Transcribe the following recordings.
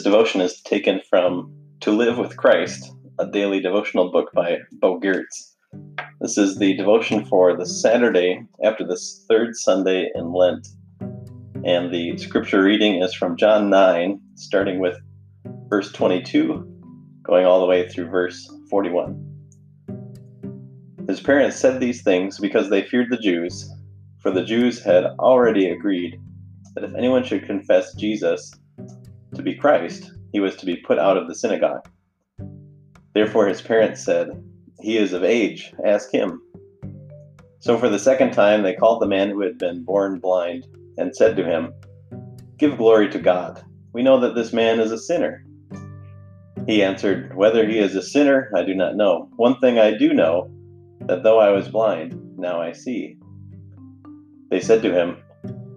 This devotion is taken from To Live with Christ, a daily devotional book by Bo Geertz. This is the devotion for the Saturday after the third Sunday in Lent. And the scripture reading is from John 9, starting with verse 22, going all the way through verse 41. His parents said these things because they feared the Jews, for the Jews had already agreed that if anyone should confess Jesus to be Christ, he was to be put out of the synagogue. Therefore his parents said, "He is of age, ask him." So for the second time they called the man who had been born blind and said to him, "Give glory to God. We know that this man is a sinner." He answered, "Whether he is a sinner, I do not know. One thing I do know, that though I was blind, now I see." They said to him,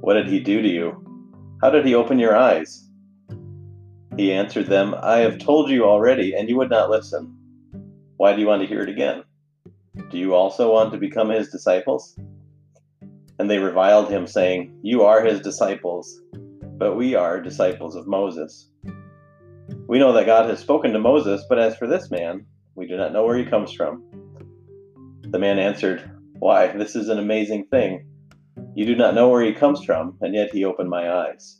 "What did he do to you? How did he open your eyes?" He answered them, "I have told you already, and you would not listen. Why do you want to hear it again? Do you also want to become his disciples?" And they reviled him, saying, "You are his disciples, but we are disciples of Moses. We know that God has spoken to Moses, but as for this man, we do not know where he comes from." The man answered, "Why, this is an amazing thing. You do not know where he comes from, and yet he opened my eyes.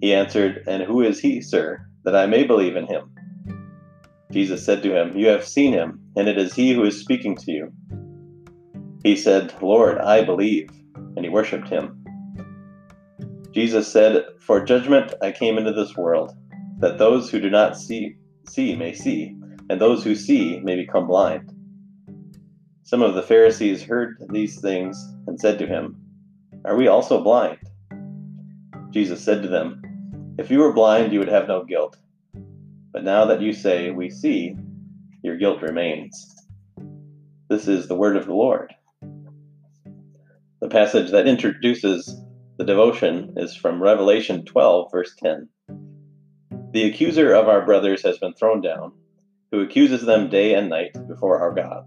He answered, "And who is he, sir, that I may believe in him?" Jesus said to him, "You have seen him, and it is he who is speaking to you." He said, "Lord, I believe," and he worshipped him. Jesus said, "For judgment I came into this world, that those who do not see may see, and those who see may become blind." Some of the Pharisees heard these things and said to him, "Are we also blind?" Jesus said to them, "If you were blind, you would have no guilt. But now that you say, 'We see,' your guilt remains." This is the word of the Lord. The passage that introduces the devotion is from Revelation 12, verse 10. "The accuser of our brothers has been thrown down, who accuses them day and night before our God."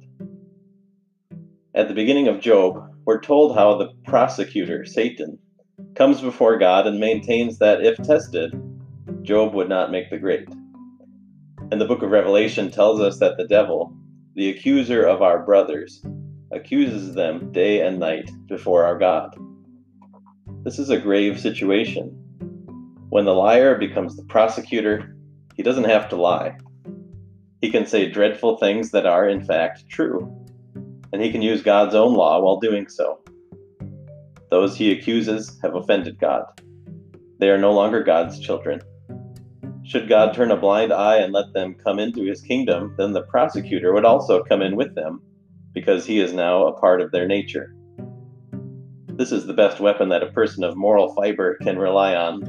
At the beginning of Job, we're told how the prosecutor, Satan, comes before God and maintains that, if tested, Job would not make the grade. And the book of Revelation tells us that the devil, the accuser of our brothers, accuses them day and night before our God. This is a grave situation. When the liar becomes the prosecutor, he doesn't have to lie. He can say dreadful things that are, in fact, true. And he can use God's own law while doing so. Those he accuses have offended God. They are no longer God's children. Should God turn a blind eye and let them come into his kingdom, then the prosecutor would also come in with them, because he is now a part of their nature. This is the best weapon that a person of moral fiber can rely on.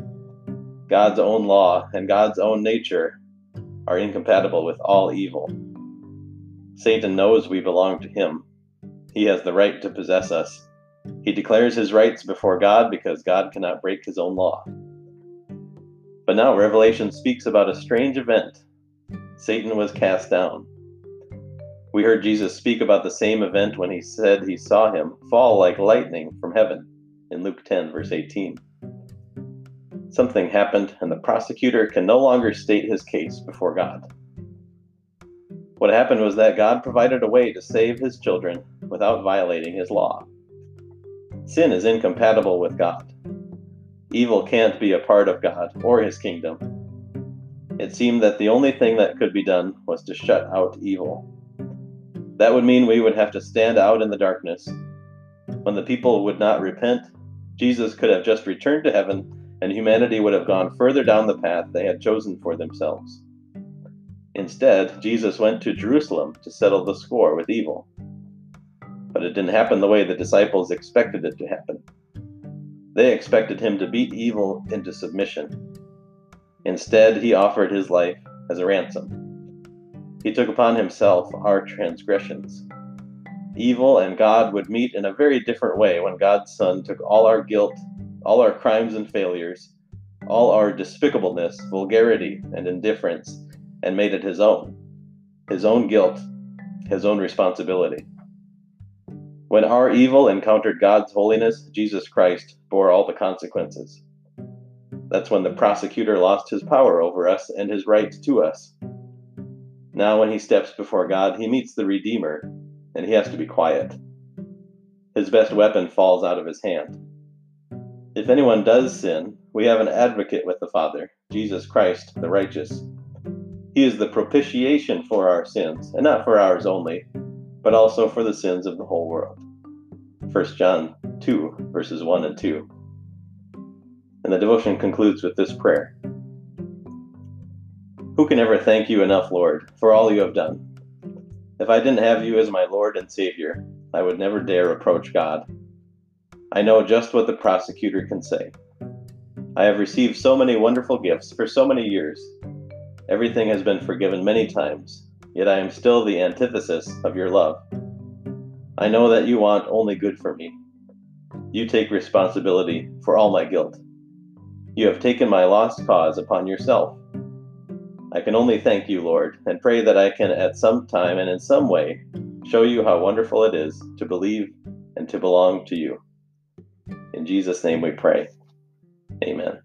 God's own law and God's own nature are incompatible with all evil. Satan knows we belong to him. He has the right to possess us. He declares his rights before God because God cannot break his own law. But now Revelation speaks about a strange event. Satan was cast down. We heard Jesus speak about the same event when he said he saw him fall like lightning from heaven in Luke 10, verse 18. Something happened, and the prosecutor can no longer state his case before God. What happened was that God provided a way to save his children without violating his law. Sin is incompatible with God. Evil can't be a part of God or his kingdom. It seemed that the only thing that could be done was to shut out evil. That would mean we would have to stand out in the darkness. When the people would not repent, Jesus could have just returned to heaven, and humanity would have gone further down the path they had chosen for themselves. Instead, Jesus went to Jerusalem to settle the score with evil. But it didn't happen the way the disciples expected it to happen. They expected him to beat evil into submission. Instead, he offered his life as a ransom. He took upon himself our transgressions. Evil and God would meet in a very different way when God's Son took all our guilt, all our crimes and failures, all our despicableness, vulgarity, and indifference, and made it his own guilt, his own responsibility. When our evil encountered God's holiness, Jesus Christ bore all the consequences. That's when the prosecutor lost his power over us and his right to us. Now when he steps before God, he meets the Redeemer, and he has to be quiet. His best weapon falls out of his hand. If anyone does sin, we have an advocate with the Father, Jesus Christ, the righteous. He is the propitiation for our sins, and not for ours only, but also for the sins of the whole world. 1 John 2, verses 1 and 2. And the devotion concludes with this prayer. Who can ever thank you enough, Lord, for all you have done? If I didn't have you as my Lord and Savior, I would never dare approach God. I know just what the prosecutor can say. I have received so many wonderful gifts for so many years. Everything has been forgiven many times, yet I am still the antithesis of your love. I know that you want only good for me. You take responsibility for all my guilt. You have taken my lost cause upon yourself. I can only thank you, Lord, and pray that I can at some time and in some way show you how wonderful it is to believe and to belong to you. In Jesus' name we pray. Amen.